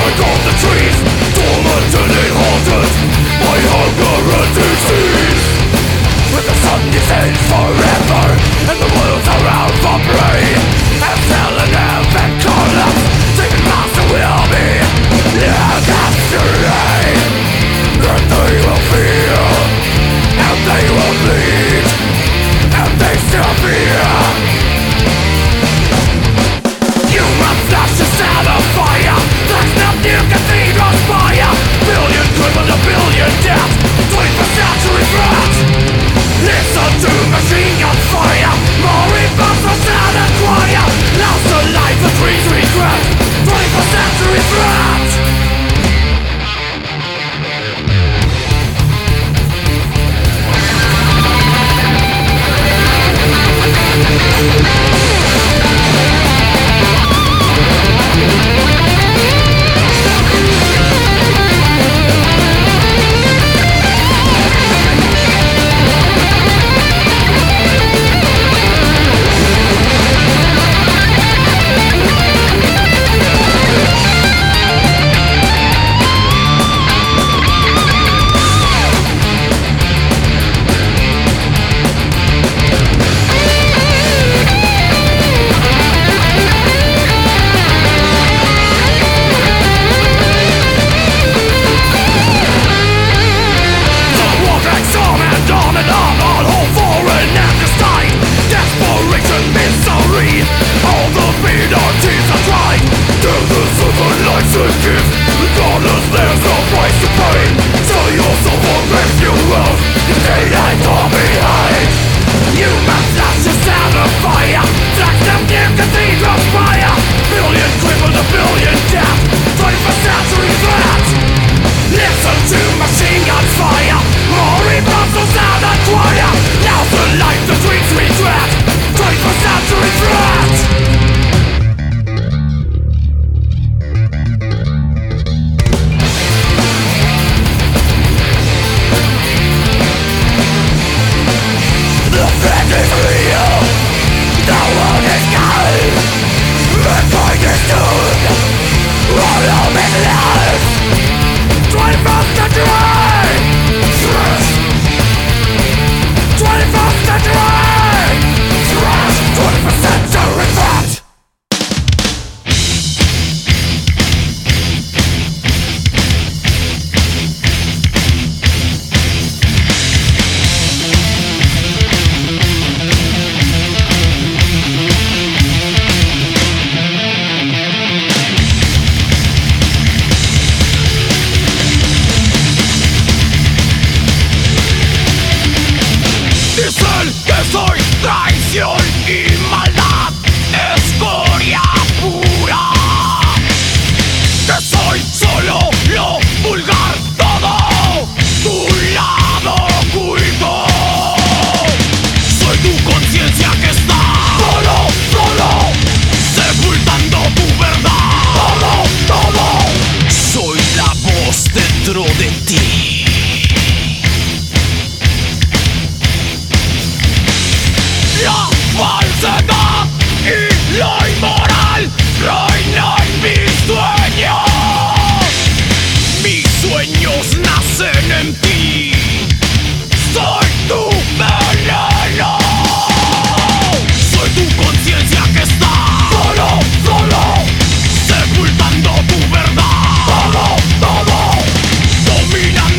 dark of the trees, tormented and haunted by hunger and disease. When the sun descends forever and the world's around for prey, and hell and heaven collapse, taken master will be their destiny. And they will fear, and they will bleed, and they still fear. Near cathedrals fire, billion crime and a billion death, 20th century threat. Listen to machine gun fire, more events for sound and choir. Lost to life the trees regret, 20th century threat. Domina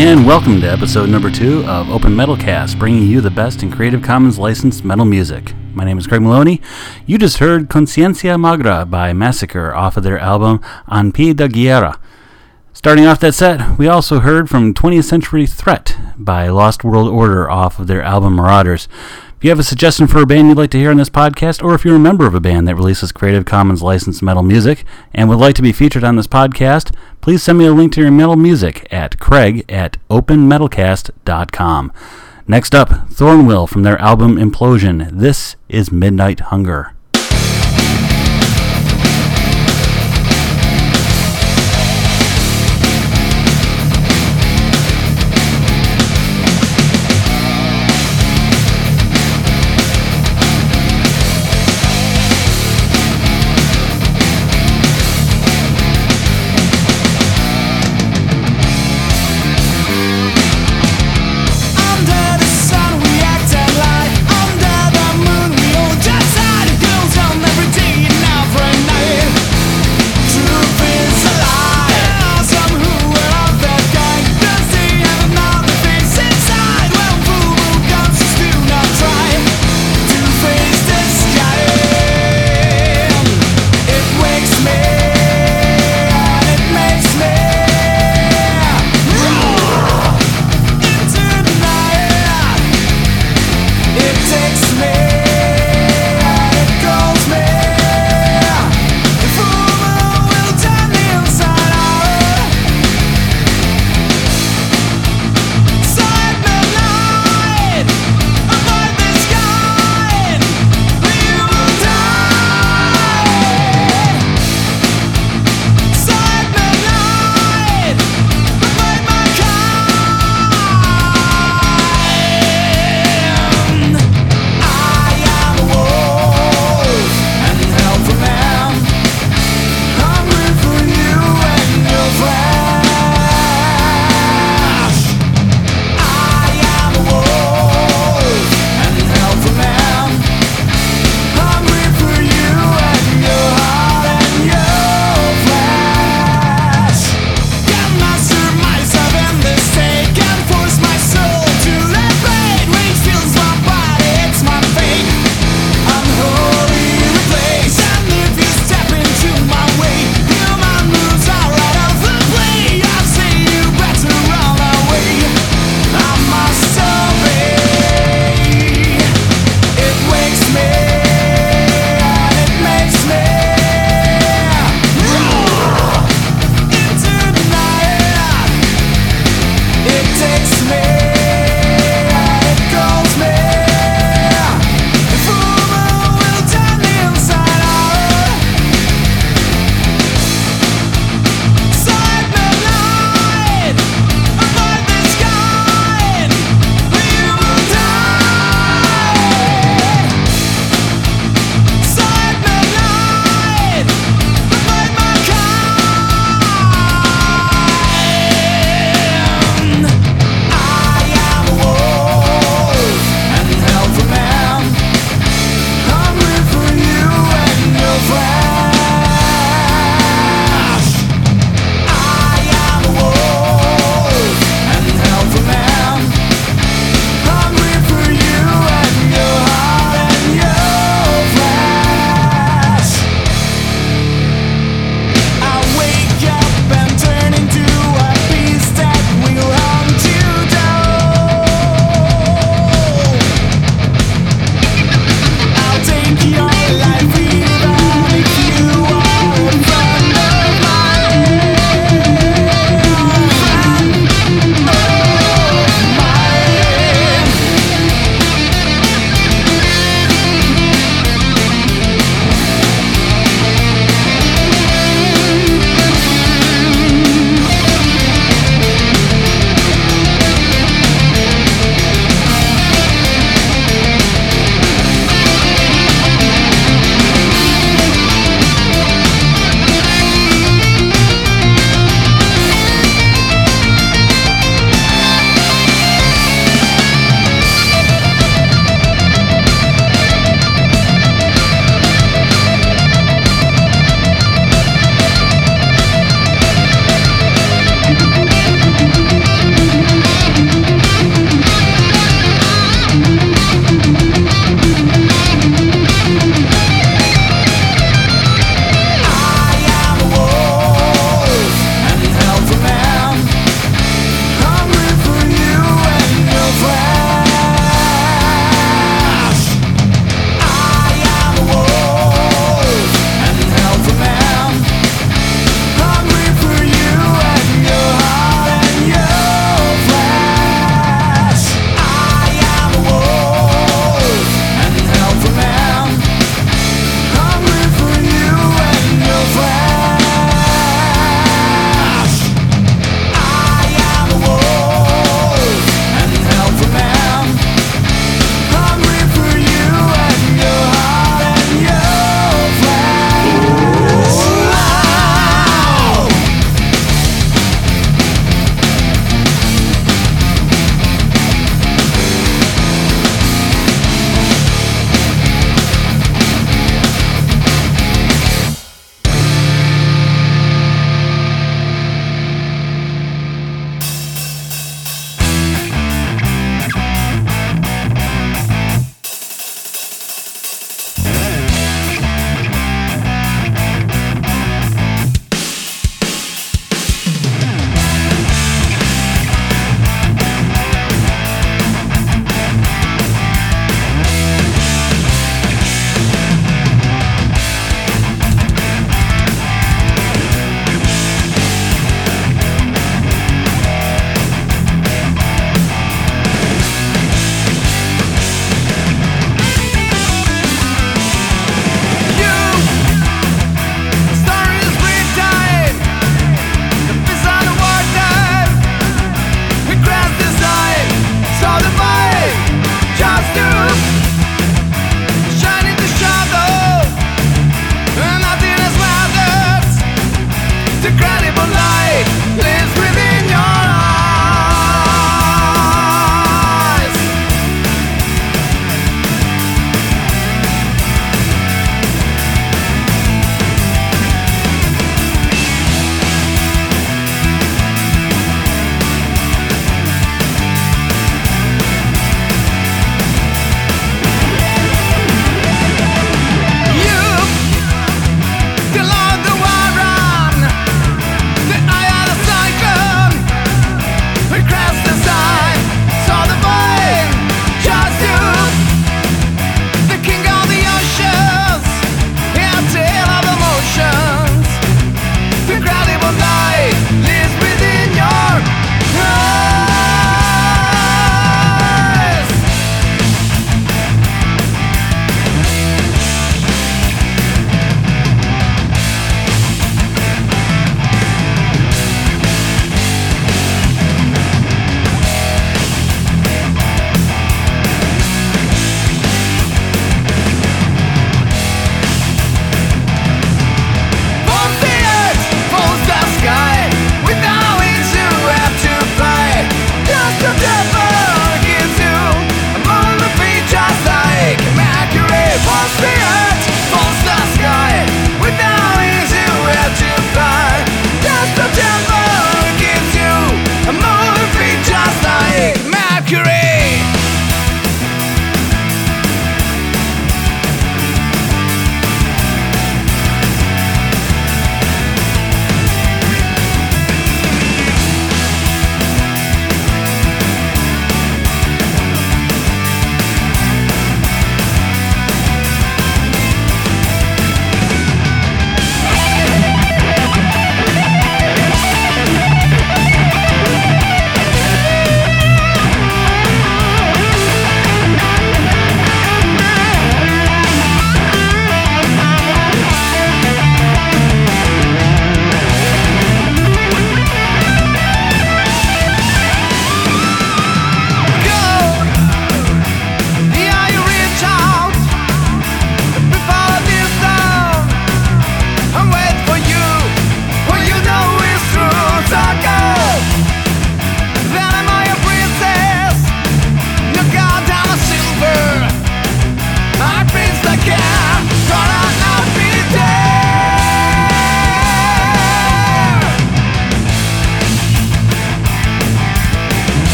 and welcome to episode number 2 of OpenMetalcast, bringing you the best in Creative Commons licensed metal music. My name is Craig Maloney. You just heard Conciencia Magra by Massacre off of their album An Pida Guerra. Starting off that set, we also heard from 20th Century Threat by Lost World Order off of their album Marauders. If you have a suggestion for a band you'd like to hear on this podcast, or if you're a member of a band that releases Creative Commons licensed metal music and would like to be featured on this podcast, please send me a link to your metal music at craig@openmetalcast.com. Next up, Thornwill from their album Implosion. This is Midnight Hunger. Under the sun we act and lie. Under the moon we all just had to go.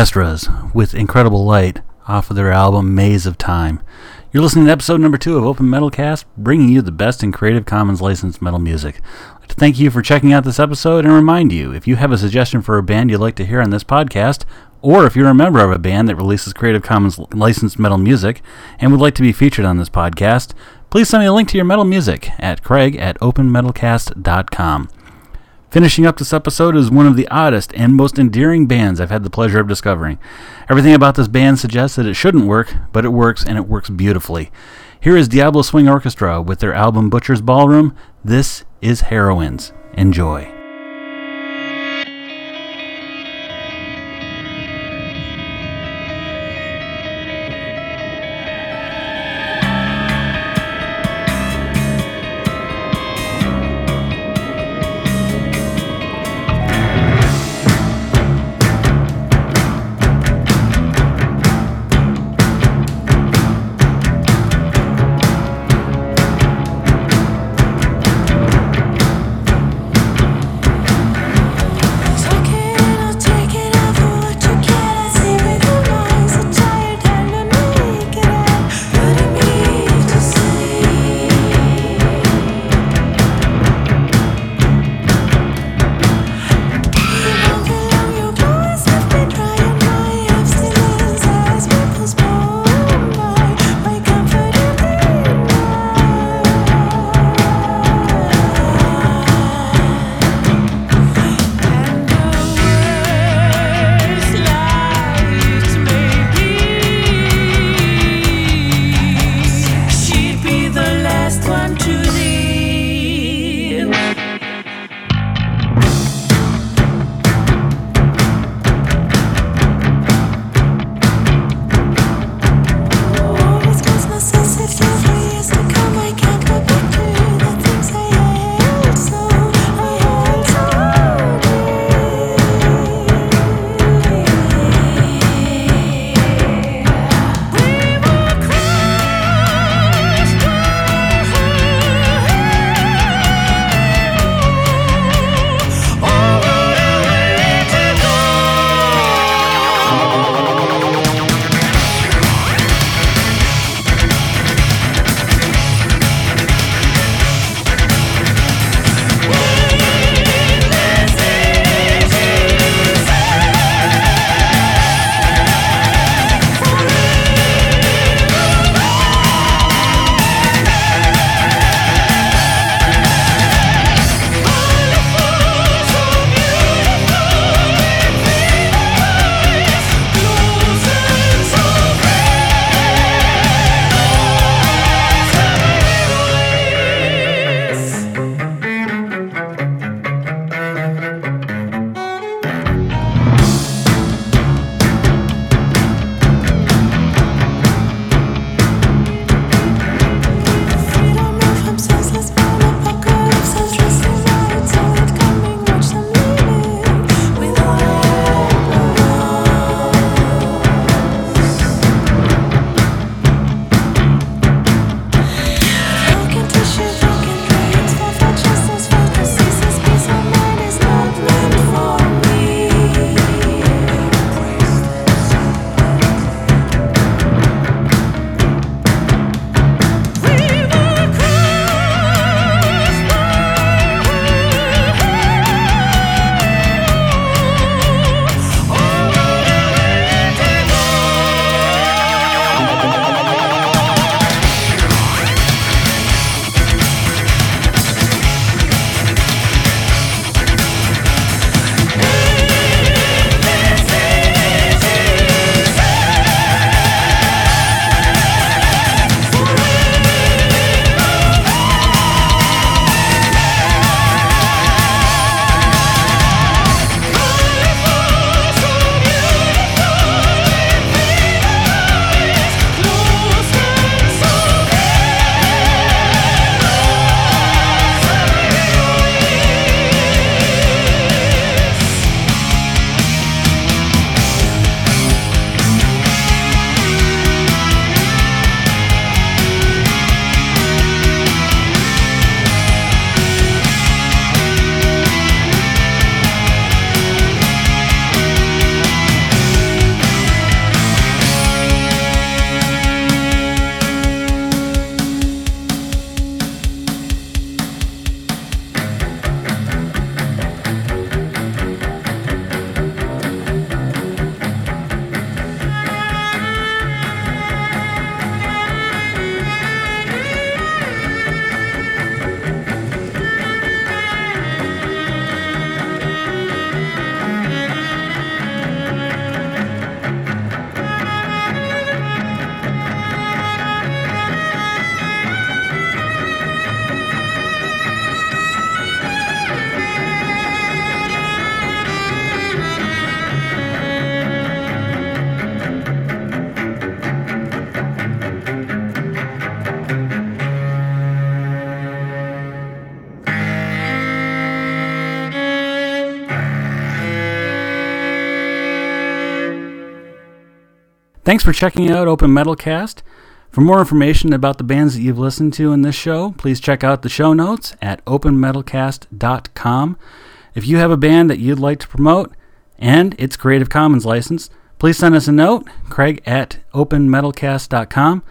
Esdras with Incredible Light off of their album Maze of Time. You're listening to episode number 2 of Open Metalcast, bringing you the best in Creative Commons licensed metal music. I'd like to thank you for checking out this episode and remind you, if you have a suggestion for a band you'd like to hear on this podcast, or if you're a member of a band that releases Creative Commons licensed metal music and would like to be featured on this podcast, please send me a link to your metal music at craig@openmetalcast.com. Finishing up this episode is one of the oddest and most endearing bands I've had the pleasure of discovering. Everything about this band suggests that it shouldn't work, but it works, and it works beautifully. Here is Diablo Swing Orchestra with their album Butcher's Ballroom. This is Heroines. Enjoy. Thanks for checking out Open Metalcast. For more information about the bands that you've listened to in this show, please check out the show notes at openmetalcast.com. If you have a band that you'd like to promote and it's Creative Commons licensed, please send us a note, craig@openmetalcast.com.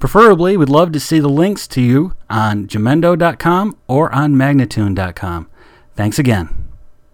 Preferably, we'd love to see the links to you on jamendo.com or on magnatune.com. Thanks again.